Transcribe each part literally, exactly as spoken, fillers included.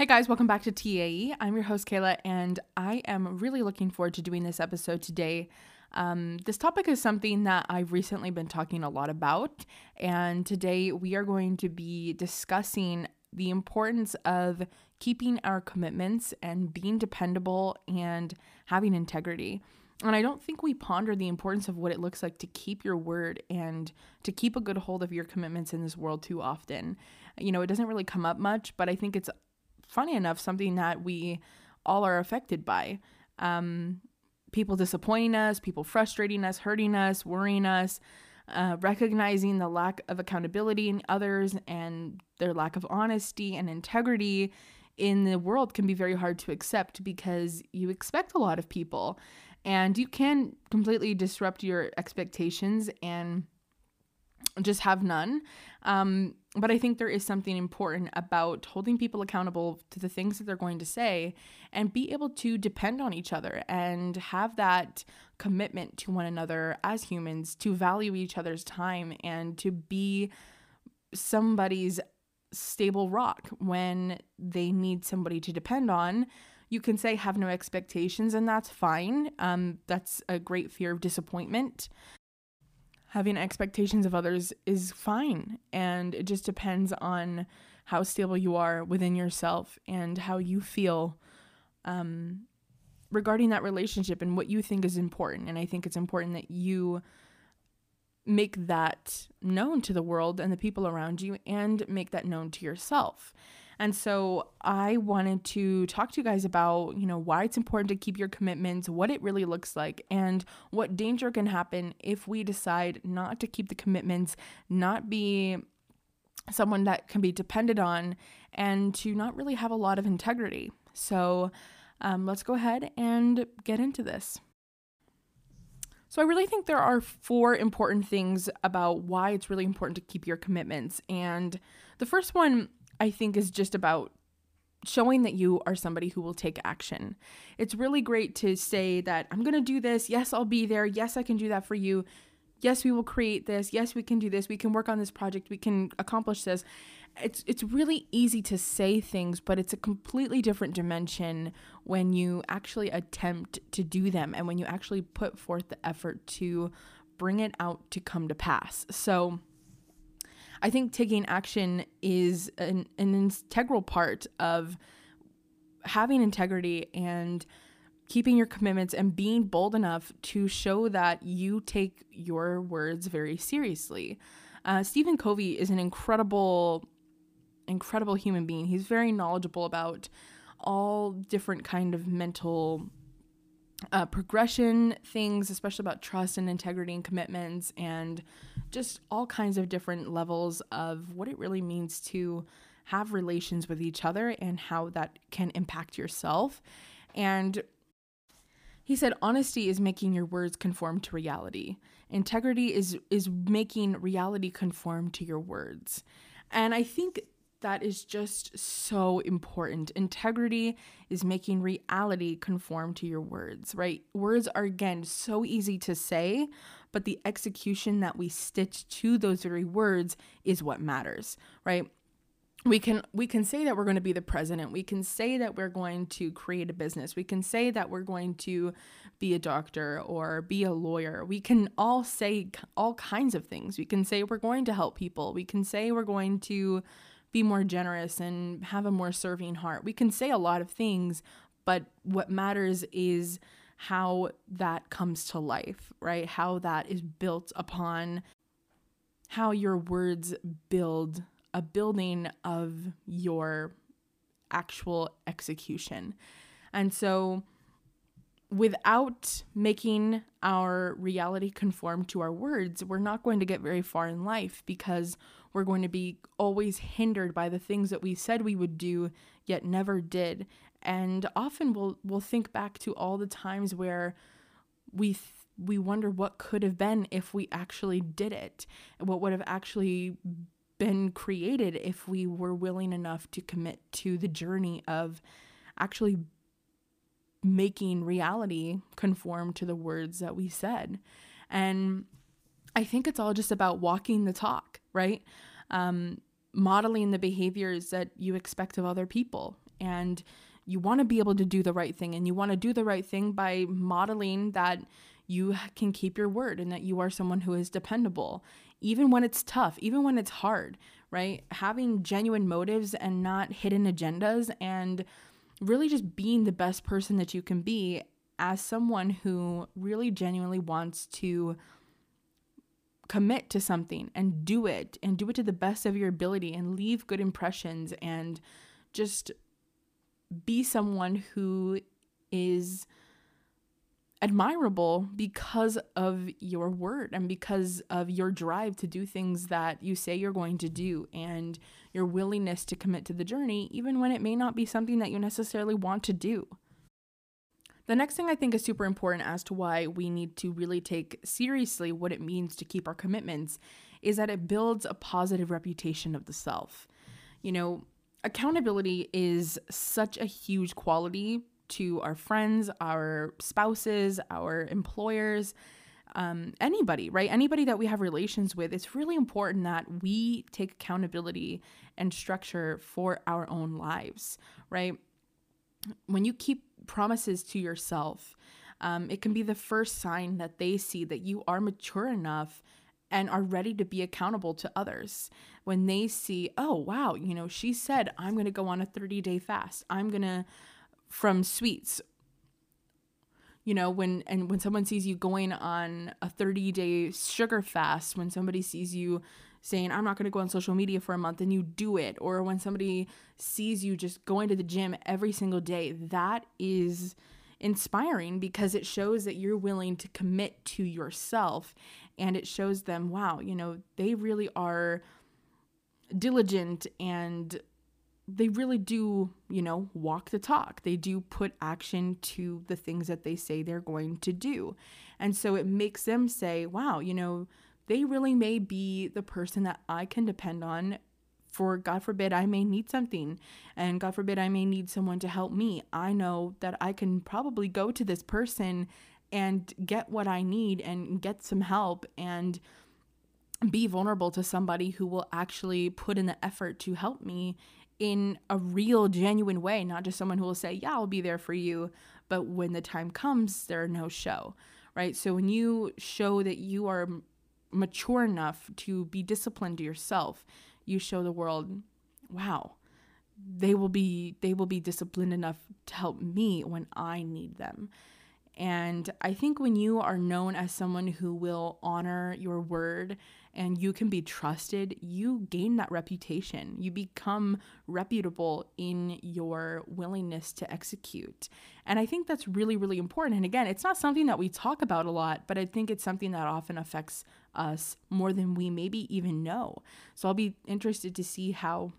Hey guys, welcome back to T A E. I'm your host, Kayla, and I am really looking forward to doing this episode today. Um, this topic is something that I've recently been talking a lot about, and today we are going to be discussing the importance of keeping our commitments and being dependable and having integrity. And I don't think we ponder the importance of what it looks like to keep your word and to keep a good hold of your commitments in this world too often. You know, it doesn't really come up much, but I think it's funny enough, something that we all are affected by. Um, people disappointing us, people frustrating us, hurting us, worrying us, uh, recognizing the lack of accountability in others and their lack of honesty and integrity in the world can be very hard to accept because you expect a lot of people and you can completely disrupt your expectations and just have none. Um, but I think there is something important about holding people accountable to the things that they're going to say and be able to depend on each other and have that commitment to one another as humans, to value each other's time and to be somebody's stable rock when they need somebody to depend on. You can say have no expectations, and that's fine. Um, that's a great fear of disappointment. Having expectations of others is fine, and it just depends on how stable you are within yourself and how you feel um, regarding that relationship and what you think is important. And I think it's important that you make that known to the world and the people around you and make that known to yourself. And so I wanted to talk to you guys about, you know, why it's important to keep your commitments, what it really looks like, and what danger can happen if we decide not to keep the commitments, not be someone that can be depended on, and to not really have a lot of integrity. So um, let's go ahead and get into this. So I really think there are four important things about why it's really important to keep your commitments. And the first one, I think, is just about showing that you are somebody who will take action. It's really great to say that I'm going to do this. Yes, I'll be there. Yes, I can do that for you. Yes, we will create this. Yes, we can do this. We can work on this project. We can accomplish this. It's it's really easy to say things, but it's a completely different dimension when you actually attempt to do them and when you actually put forth the effort to bring it out to come to pass. So I think taking action is an, an integral part of having integrity and keeping your commitments and being bold enough to show that you take your words very seriously. Uh, Stephen Covey is an incredible, incredible human being. He's very knowledgeable about all different kind of mental uh, progression things, especially about trust and integrity and commitments and just all kinds of different levels of what it really means to have relations with each other and how that can impact yourself. And he said, honesty is making your words conform to reality. Integrity is is making reality conform to your words. And I think that is just so important. Integrity is making reality conform to your words, right? Words are, again, so easy to say, but the execution that we stitch to those very words is what matters, right? We can we can say that we're going to be the president. We can say that we're going to create a business. We can say that we're going to be a doctor or be a lawyer. We can all say all kinds of things. We can say we're going to help people. We can say we're going to be more generous and have a more serving heart. We can say a lot of things, but what matters is how that comes to life, right? How that is built upon, how your words build a building of your actual execution. And so without making our reality conform to our words, we're not going to get very far in life because we're going to be always hindered by the things that we said we would do, yet never did. And often we'll we'll think back to all the times where we th- we wonder what could have been if we actually did it, what would have actually been created if we were willing enough to commit to the journey of actually making reality conform to the words that we said. And I think it's all just about walking the talk, right? Um, modeling the behaviors that you expect of other people and you want to be able to do the right thing, and you want to do the right thing by modeling that you can keep your word and that you are someone who is dependable, even when it's tough, even when it's hard, right? Having genuine motives and not hidden agendas, and really just being the best person that you can be as someone who really genuinely wants to commit to something and do it and do it to the best of your ability and leave good impressions and just be someone who is admirable because of your word and because of your drive to do things that you say you're going to do and your willingness to commit to the journey, even when it may not be something that you necessarily want to do. The next thing I think is super important as to why we need to really take seriously what it means to keep our commitments is that it builds a positive reputation of the self. You know, accountability is such a huge quality to our friends, our spouses, our employers, um, anybody, right? Anybody that we have relations with, it's really important that we take accountability and structure for our own lives, right? When you keep promises to yourself, um, it can be the first sign that they see that you are mature enough and are ready to be accountable to others. When they see, oh, wow, you know, she said, I'm going to go on a thirty day fast. I'm going to from sweets, you know, when, and when someone sees you going on a thirty day sugar fast, when somebody sees you saying, I'm not going to go on social media for a month and you do it, or when somebody sees you just going to the gym every single day, that is inspiring because it shows that you're willing to commit to yourself, and it shows them, wow, you know, they really are diligent and they really do, you know, walk the talk. They do put action to the things that they say they're going to do. And so it makes them say, wow, you know, they really may be the person that I can depend on for, God forbid, I may need something. And God forbid, I may need someone to help me. I know that I can probably go to this person and get what I need and get some help and be vulnerable to somebody who will actually put in the effort to help me in a real, genuine way, not just someone who will say, yeah, I'll be there for you, but when the time comes, there are no show, right? So when you show that you are mature enough to be disciplined to yourself, you show the world, wow, they will be, they will be disciplined enough to help me when I need them. And I think when you are known as someone who will honor your word and you can be trusted, you gain that reputation. You become reputable in your willingness to execute. And I think that's really, really important. And again, it's not something that we talk about a lot, but I think it's something that often affects us more than we maybe even know. So I'll be interested to see how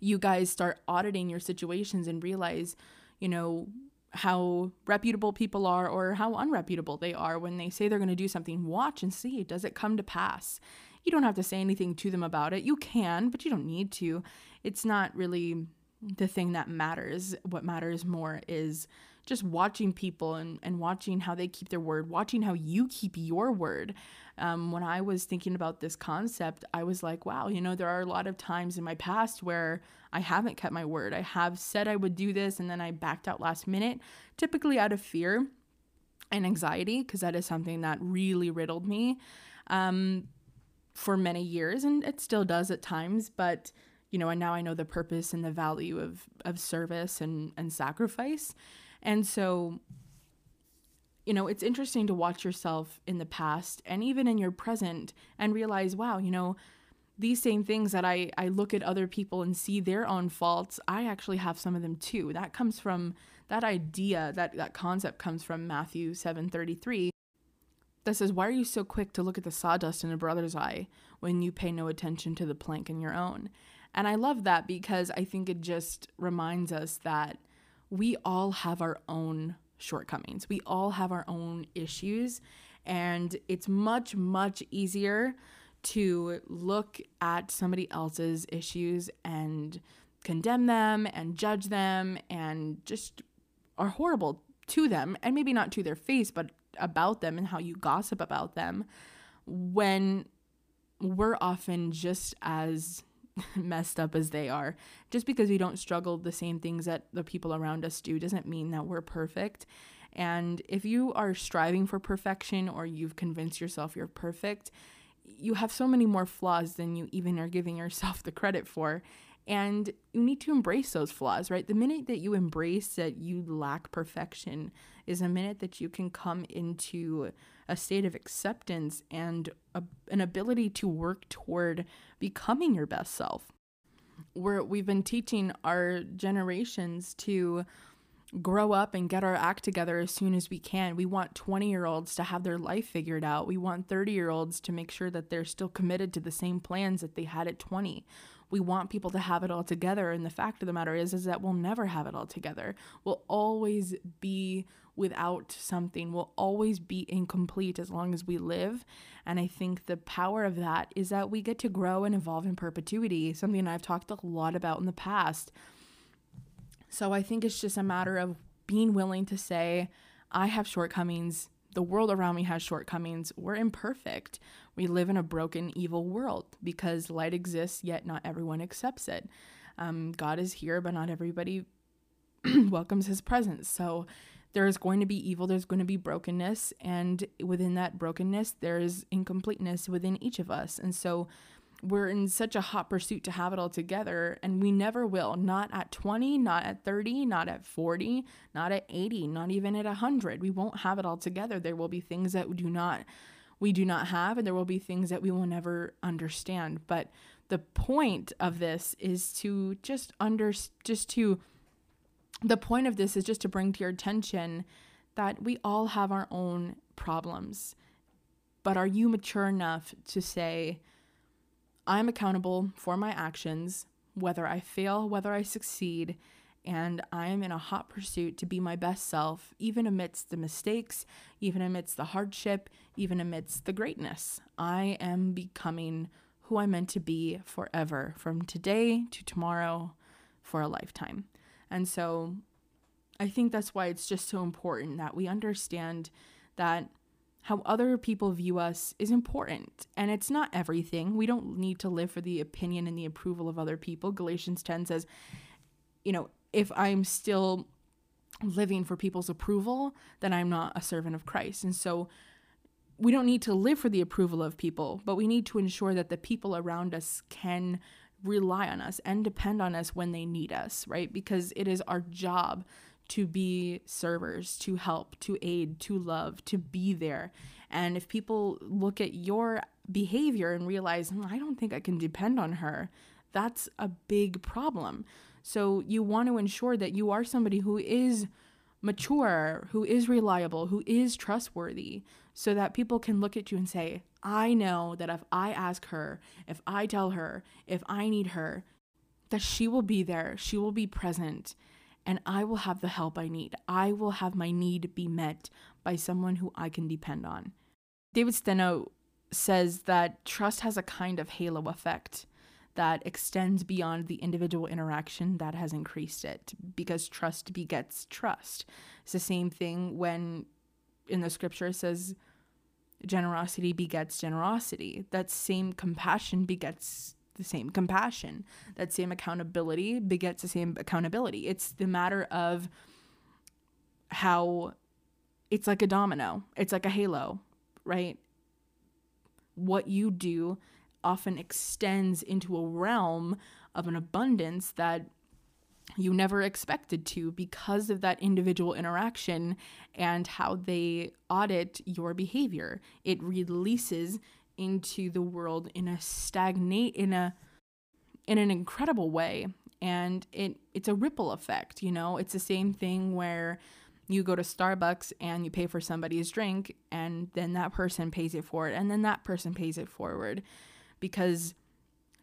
you guys start auditing your situations and realize, you know, how reputable people are or how unreputable they are when they say they're going to do something. Watch and see, does it come to pass? You don't have to say anything to them about it. You can, but you don't need to. It's not really the thing that matters. What matters more is just watching people and, and watching how they keep their word, watching how you keep your word. Um, when I was thinking about this concept, I was like, wow, you know, there are a lot of times in my past where I haven't kept my word. I have said I would do this, and then I backed out last minute, typically out of fear and anxiety, because that is something that really riddled me um, for many years, and it still does at times, but you know, and now I know the purpose and the value of of service and, and sacrifice. And so, you know, it's interesting to watch yourself in the past and even in your present and realize, wow, you know, these same things that I, I look at other people and see their own faults, I actually have some of them too. That comes from that idea, that, that concept comes from Matthew seven thirty-three. That says, why are you so quick to look at the sawdust in a brother's eye when you pay no attention to the plank in your own? And I love that because I think it just reminds us that we all have our own shortcomings. We all have our own issues. And it's much, much easier to look at somebody else's issues and condemn them and judge them and just are horrible to them. And maybe not to their face, but about them and how you gossip about them, when we're often just as messed up as they are. Just because we don't struggle the same things that the people around us do doesn't mean that we're perfect. And if you are striving for perfection, or you've convinced yourself you're perfect, you have so many more flaws than you even are giving yourself the credit for. And you need to embrace those flaws, right? The minute that you embrace that you lack perfection is a minute that you can come into a state of acceptance and a, an ability to work toward becoming your best self. We're, we've been teaching our generations to grow up and get our act together as soon as we can. We want twenty-year-olds to have their life figured out. We want thirty-year-olds to make sure that they're still committed to the same plans that they had at twenty. We want people to have it all together. And the fact of the matter is, is that we'll never have it all together. We'll always be without something. We'll always be incomplete as long as we live. And I think the power of that is that we get to grow and evolve in perpetuity, something I've talked a lot about in the past. So I think it's just a matter of being willing to say, I have shortcomings. The world around me has shortcomings. We're imperfect. We live in a broken, evil world because light exists, yet not everyone accepts it. Um, God is here, but not everybody welcomes his presence. So there is going to be evil. There's going to be brokenness. And within that brokenness, there is incompleteness within each of us. And so we're in such a hot pursuit to have it all together, and we never will. Not at twenty, not at thirty, not at forty, not at eighty, not even at one hundred. We won't have it all together. There will be things that we do not, we do not have, and there will be things that we will never understand. But the point of this is to just under, just to, the point of this is just to bring to your attention that we all have our own problems. But are you mature enough to say, I'm accountable for my actions, whether I fail, whether I succeed, and I'm in a hot pursuit to be my best self, even amidst the mistakes, even amidst the hardship, even amidst the greatness. I am becoming who I'm meant to be forever, from today to tomorrow, for a lifetime. And so I think that's why it's just so important that we understand that how other people view us is important. And it's not everything. We don't need to live for the opinion and the approval of other people. Galatians ten says, you know, if I'm still living for people's approval, then I'm not a servant of Christ. And so we don't need to live for the approval of people, but we need to ensure that the people around us can rely on us and depend on us when they need us, right? Because it is our job to be servers, to help, to aid, to love, to be there. And if people look at your behavior and realize, hmm, I don't think I can depend on her, that's a big problem. So you want to ensure that you are somebody who is mature, who is reliable, who is trustworthy, so that people can look at you and say, I know that if I ask her, if I tell her, if I need her, that she will be there, she will be present, and I will have the help I need. I will have my need be met by someone who I can depend on. David Steno says that trust has a kind of halo effect that extends beyond the individual interaction that has increased it, because trust begets trust. It's the same thing when in the scripture it says generosity begets generosity. That same compassion begets the same compassion. That same accountability begets the same accountability. It's the matter of how it's like a domino. It's like a halo, right? What you do often extends into a realm of an abundance that you never expected to, because of that individual interaction and how they audit your behavior. It releases into the world in a stagnate in a in an incredible way, and it it's a ripple effect. You know, it's the same thing where you go to Starbucks and you pay for somebody's drink, and then that person pays it forward, and then that person pays it forward, because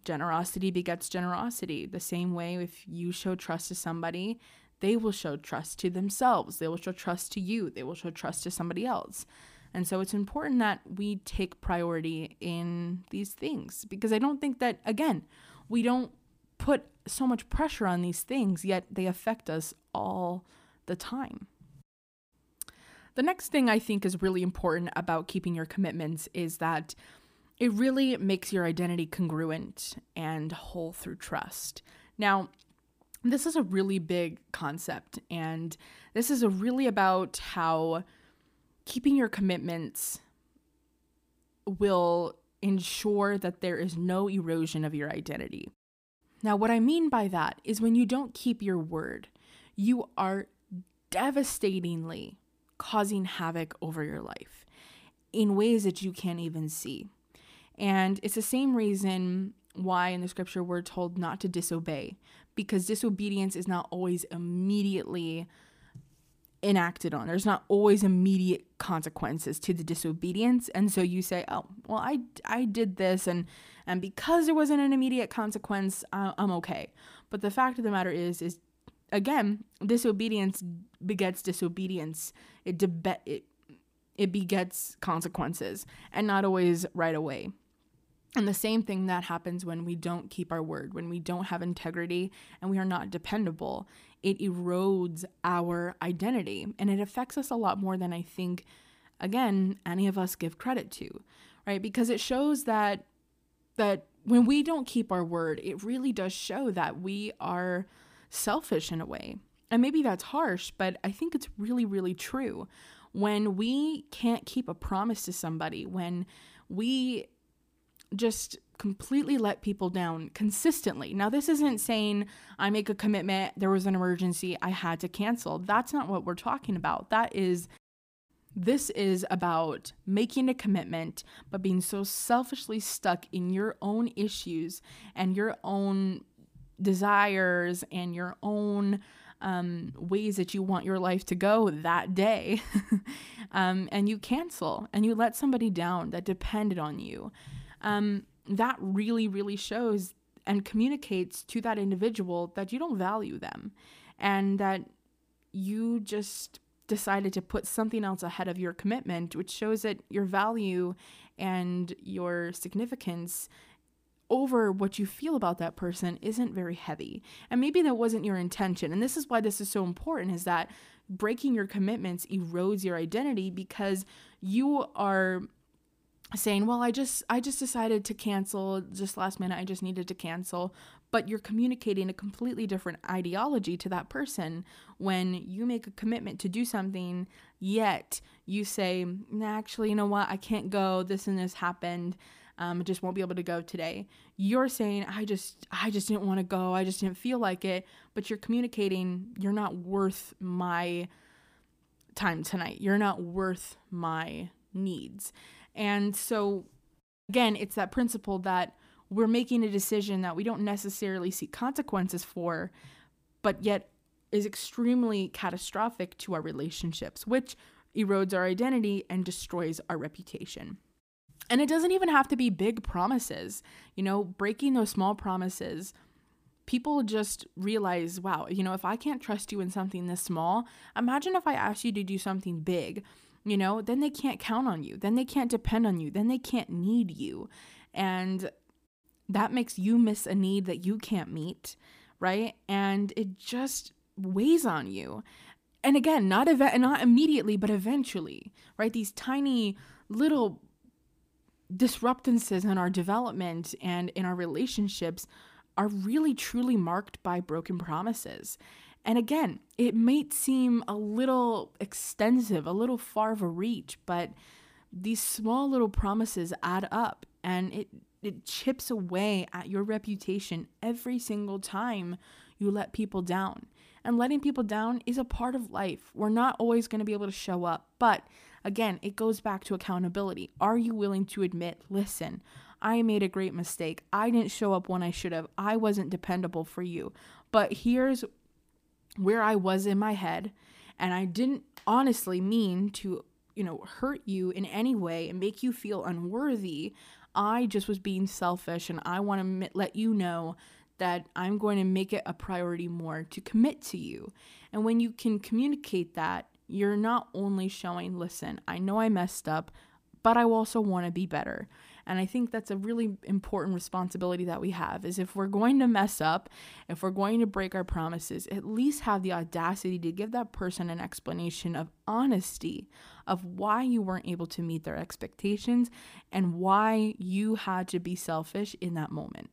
generosity begets generosity. The same way, if you show trust to somebody, they will show trust to themselves, they will show trust to you, they will show trust to somebody else. And so it's important that we take priority in these things, because I don't think that, again, we don't put so much pressure on these things, yet they affect us all the time. The next thing I think is really important about keeping your commitments is that It really makes your identity congruent and whole through trust. Now, this is a really big concept, and this is a really about how keeping your commitments will ensure that there is no erosion of your identity. Now, what I mean by that is when you don't keep your word, you are devastatingly causing havoc over your life in ways that you can't even see. And it's the same reason why in the scripture we're told not to disobey, because disobedience is not always immediately enacted on. There's not always immediate consequences to the disobedience. And so you say, oh, well, I, I did this, and, and because there wasn't an immediate consequence, I, I'm okay. But the fact of the matter is, is again, disobedience begets disobedience. It, debe- it, it begets consequences, and not always right away. And the same thing that happens when we don't keep our word, when we don't have integrity and we are not dependable, it erodes our identity, and it affects us a lot more than I think, again, any of us give credit to, right? Because it shows that that when we don't keep our word, it really does show that we are selfish in a way. And maybe that's harsh, but I think it's really, really true. When we can't keep a promise to somebody, when we just completely let people down consistently. Now, this isn't saying I make a commitment, there was an emergency, I had to cancel. That's not what we're talking about. That is, this is about making a commitment, but being so selfishly stuck in your own issues and your own desires and your own um, ways that you want your life to go that day. um, and you cancel and you let somebody down that depended on you. Um, that really, really shows and communicates to that individual that you don't value them and that you just decided to put something else ahead of your commitment, which shows that your value and your significance over what you feel about that person isn't very heavy. And maybe that wasn't your intention. And this is why this is so important, is that breaking your commitments erodes your identity, because you are saying, well, I just I just decided to cancel just last minute. I just needed to cancel. But you're communicating a completely different ideology to that person when you make a commitment to do something, yet you say, nah, actually, you know what? I can't go. This and this happened. Um, I just won't be able to go today. You're saying, I just I just didn't want to go. I just didn't feel like it. But you're communicating, you're not worth my time tonight. You're not worth my needs. And so, again, it's that principle that we're making a decision that we don't necessarily see consequences for, but yet is extremely catastrophic to our relationships, which erodes our identity and destroys our reputation. And it doesn't even have to be big promises. You know, breaking those small promises, people just realize, wow, you know, if I can't trust you in something this small, imagine if I asked you to do something big. You know, then they can't count on you. Then they can't depend on you. Then they can't need you. And that makes you miss a need that you can't meet, right? And it just weighs on you. And again, not ev- not immediately, but eventually, right? These tiny little disruptances in our development and in our relationships are really truly marked by broken promises. And again, it might seem a little extensive, a little far of a reach, but these small little promises add up, and it, it chips away at your reputation every single time you let people down. And letting people down is a part of life. We're not always going to be able to show up. But again, it goes back to accountability. Are you willing to admit, listen, I made a great mistake. I didn't show up when I should have. I wasn't dependable for you. But here's where I was in my head, and I didn't honestly mean to, you know, hurt you in any way and make you feel unworthy. I just was being selfish, and I want to let you know that I'm going to make it a priority more to commit to you. And when you can communicate that, you're not only showing, listen, I know I messed up, but I also want to be better. And I think that's a really important responsibility that we have, is if we're going to mess up, if we're going to break our promises, at least have the audacity to give that person an explanation of honesty of why you weren't able to meet their expectations and why you had to be selfish in that moment.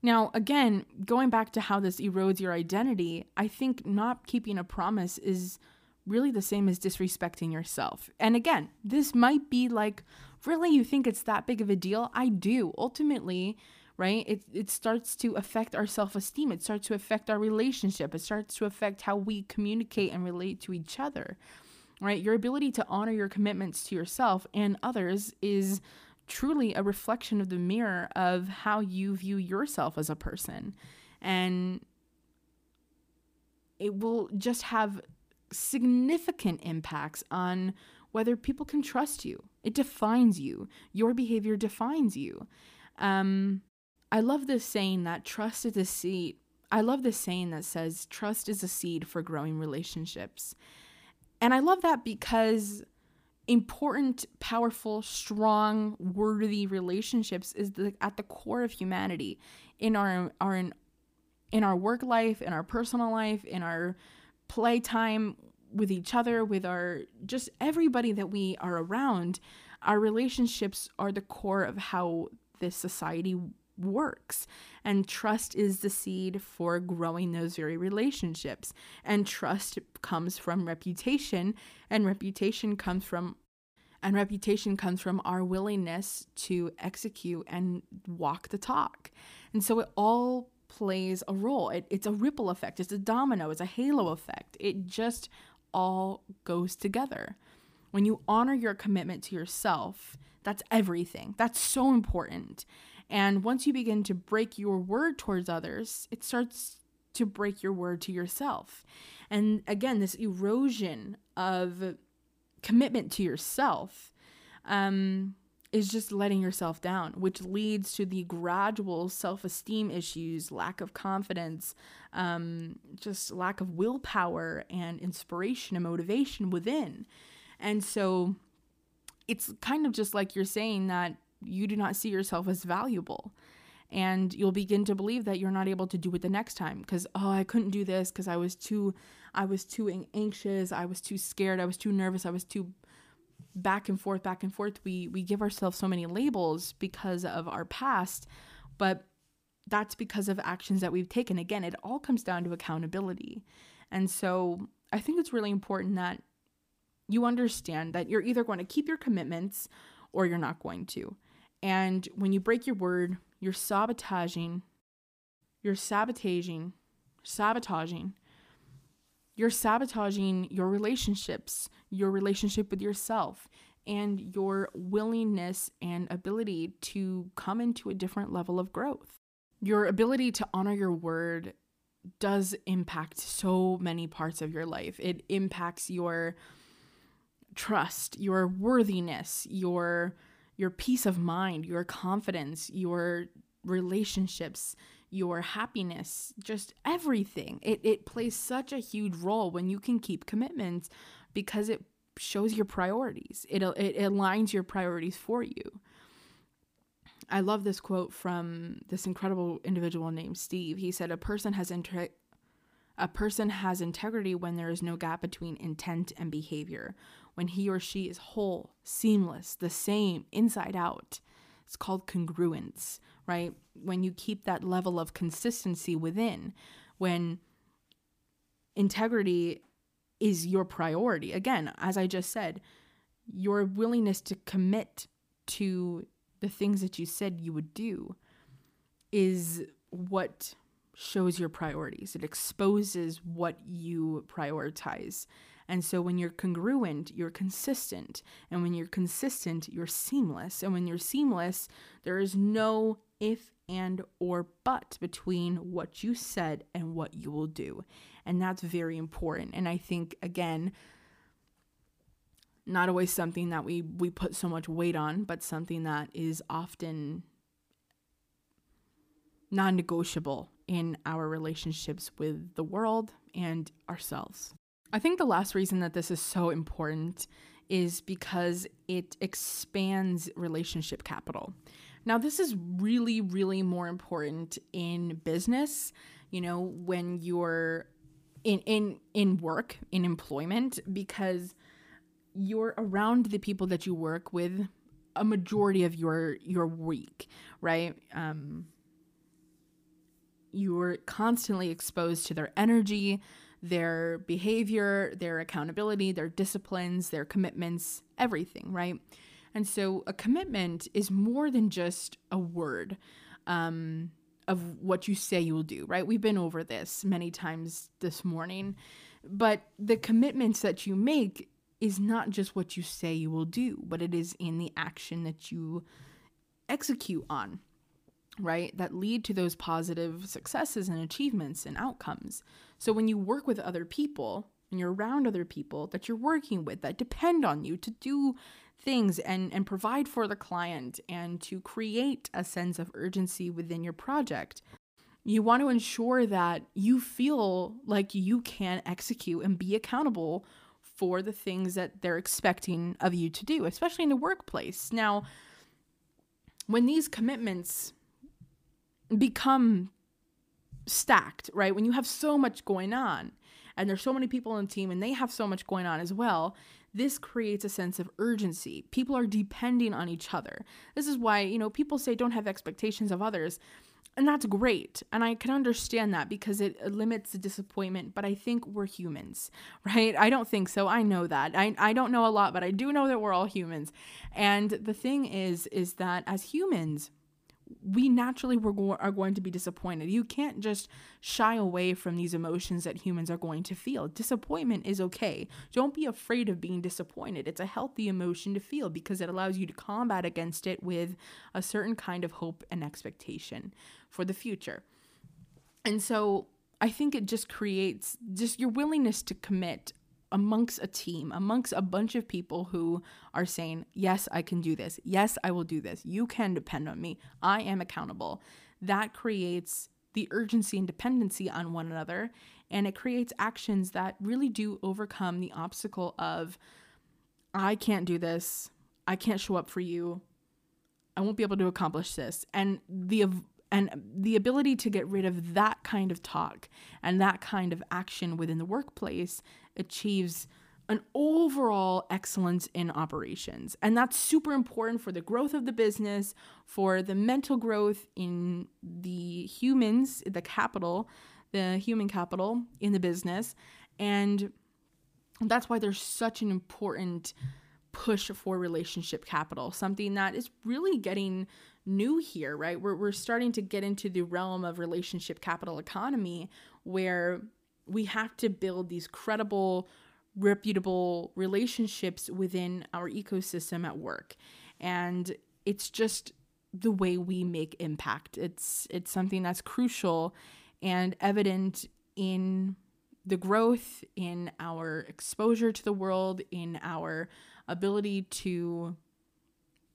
Now, again, going back to how this erodes your identity, I think not keeping a promise is really the same as disrespecting yourself. And again, this might be like, really, you think it's that big of a deal? I do. Ultimately, right, it, it starts to affect our self-esteem. It starts to affect our relationship. It starts to affect how we communicate and relate to each other, right? Your ability to honor your commitments to yourself and others is truly a reflection of the mirror of how you view yourself as a person. And it will just have significant impacts on whether people can trust you. It defines you. Your behavior defines you. Um, I love this saying that trust is a seed. I love this saying that says trust is a seed for growing relationships. And I love that because important, powerful, strong, worthy relationships is the, at the core of humanity, in our, our in, in our work life, in our personal life, in our playtime with each other, with our just everybody that we are around. Our relationships are the core of how this society works, and trust is the seed for growing those very relationships. And trust comes from reputation, and reputation comes from and reputation comes from our willingness to execute and walk the talk. And so it all plays a role. It, it's a ripple effect. It's a domino. It's a halo effect. It just all goes together. When you honor your commitment to yourself, that's everything. That's so important. And once you begin to break your word towards others, it starts to break your word to yourself. And again, this erosion of commitment to yourself um, is just letting yourself down, which leads to the gradual self-esteem issues, lack of confidence, um, just lack of willpower and inspiration and motivation within. And so it's kind of just like you're saying that you do not see yourself as valuable, and you'll begin to believe that you're not able to do it the next time because, oh, I couldn't do this because I was too, I was too anxious. I was too scared. I was too nervous. I was too back and forth, back and forth. We, we give ourselves so many labels because of our past, but that's because of actions that we've taken. Again, it all comes down to accountability. And so I think it's really important that you understand that you're either going to keep your commitments or you're not going to. And when you break your word, you're sabotaging, you're sabotaging, sabotaging, you're sabotaging your relationships, your relationship with yourself, and your willingness and ability to come into a different level of growth. Your ability to honor your word does impact so many parts of your life. It impacts your trust, your worthiness, your your peace of mind, your confidence, your relationships, your happiness, just everything. It it plays such a huge role when you can keep commitments, because it shows your priorities. It it aligns your priorities for you. I love this quote from this incredible individual named Steve. He said, "A person has inter- a person has integrity when there is no gap between intent and behavior, when he or she is whole, seamless, the same, inside out." It's called congruence, right? When you keep that level of consistency within, when integrity is your priority. Again, as I just said, your willingness to commit to the things that you said you would do is what shows your priorities. It exposes what you prioritize. And so when you're congruent, you're consistent. And when you're consistent, you're seamless. And when you're seamless, there is no if, and, or but between what you said and what you will do. And that's very important. And I think, again, not always something that we, we put so much weight on, but something that is often non-negotiable in our relationships with the world and ourselves. I think the last reason that this is so important is because it expands relationship capital. Now, this is really, really more important in business, you know, when you're in in in work, in employment, because you're around the people that you work with a majority of your your week, right? Um, you're constantly exposed to their energy, their behavior, their accountability, their disciplines, their commitments, everything, right? And so a commitment is more than just a word um, of what you say you will do, right? We've been over this many times this morning, but the commitments that you make is not just what you say you will do, but it is in the action that you execute on, right? That lead to those positive successes and achievements and outcomes. So when you work with other people and you're around other people that you're working with that depend on you to do things and, and provide for the client and to create a sense of urgency within your project, you want to ensure that you feel like you can execute and be accountable for the things that they're expecting of you to do, especially in the workplace. Now, when these commitments become stacked, right? When you have so much going on and there's so many people on the team and they have so much going on as well, this creates a sense of urgency. People are depending on each other. This is why, you know, people say don't have expectations of others, and that's great. And I can understand that because it limits the disappointment, but I think we're humans, right? I don't think so. I know that. I, I don't know a lot, but I do know that we're all humans. And the thing is, is that as humans, we naturally were go- are going to be disappointed. You can't just shy away from these emotions that humans are going to feel. Disappointment is okay. Don't be afraid of being disappointed. It's a healthy emotion to feel because it allows you to combat against it with a certain kind of hope and expectation for the future. And so I think it just creates just your willingness to commit amongst a team, amongst a bunch of people who are saying, yes, I can do this. Yes, I will do this. You can depend on me. I am accountable. That creates the urgency and dependency on one another. And it creates actions that really do overcome the obstacle of, I can't do this. I can't show up for you. I won't be able to accomplish this. And the And the ability to get rid of that kind of talk and that kind of action within the workplace achieves an overall excellence in operations. And that's super important for the growth of the business, for the mental growth in the humans, the capital, the human capital in the business. And that's why there's such an important push for relationship capital, something that is really getting new here, right? We're we're starting to get into the realm of relationship capital economy where we have to build these credible, reputable relationships within our ecosystem at work. And it's just the way we make impact. It's it's something that's crucial and evident in the growth, in our exposure to the world, in our ability to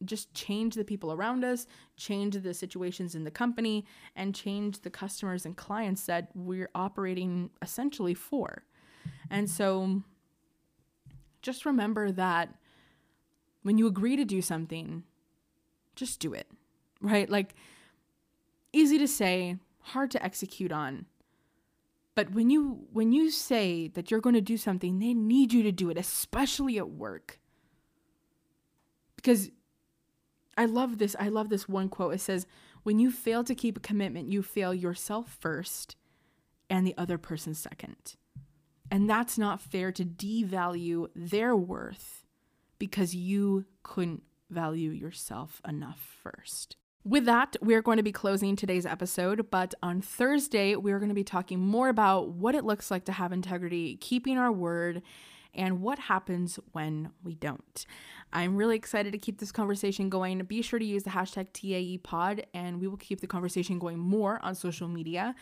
just change the people around us, change the situations in the company, and change the customers and clients that we're operating essentially for. And so just remember that when you agree to do something, just do it, right? Like, easy to say, hard to execute on. But when you when you say that you're going to do something, they need you to do it, especially at work. Because I love this. I love this one quote. It says, when you fail to keep a commitment, you fail yourself first and the other person second. And that's not fair to devalue their worth because you couldn't value yourself enough first. With that, we're going to be closing today's episode, but on Thursday, we're going to be talking more about what it looks like to have integrity, keeping our word, and what happens when we don't. I'm really excited to keep this conversation going. Be sure to use the hashtag T A E pod, and we will keep the conversation going more on social media.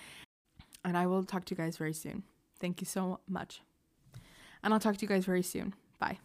And I will talk to you guys very soon. Thank you so much. And I'll talk to you guys very soon. Bye.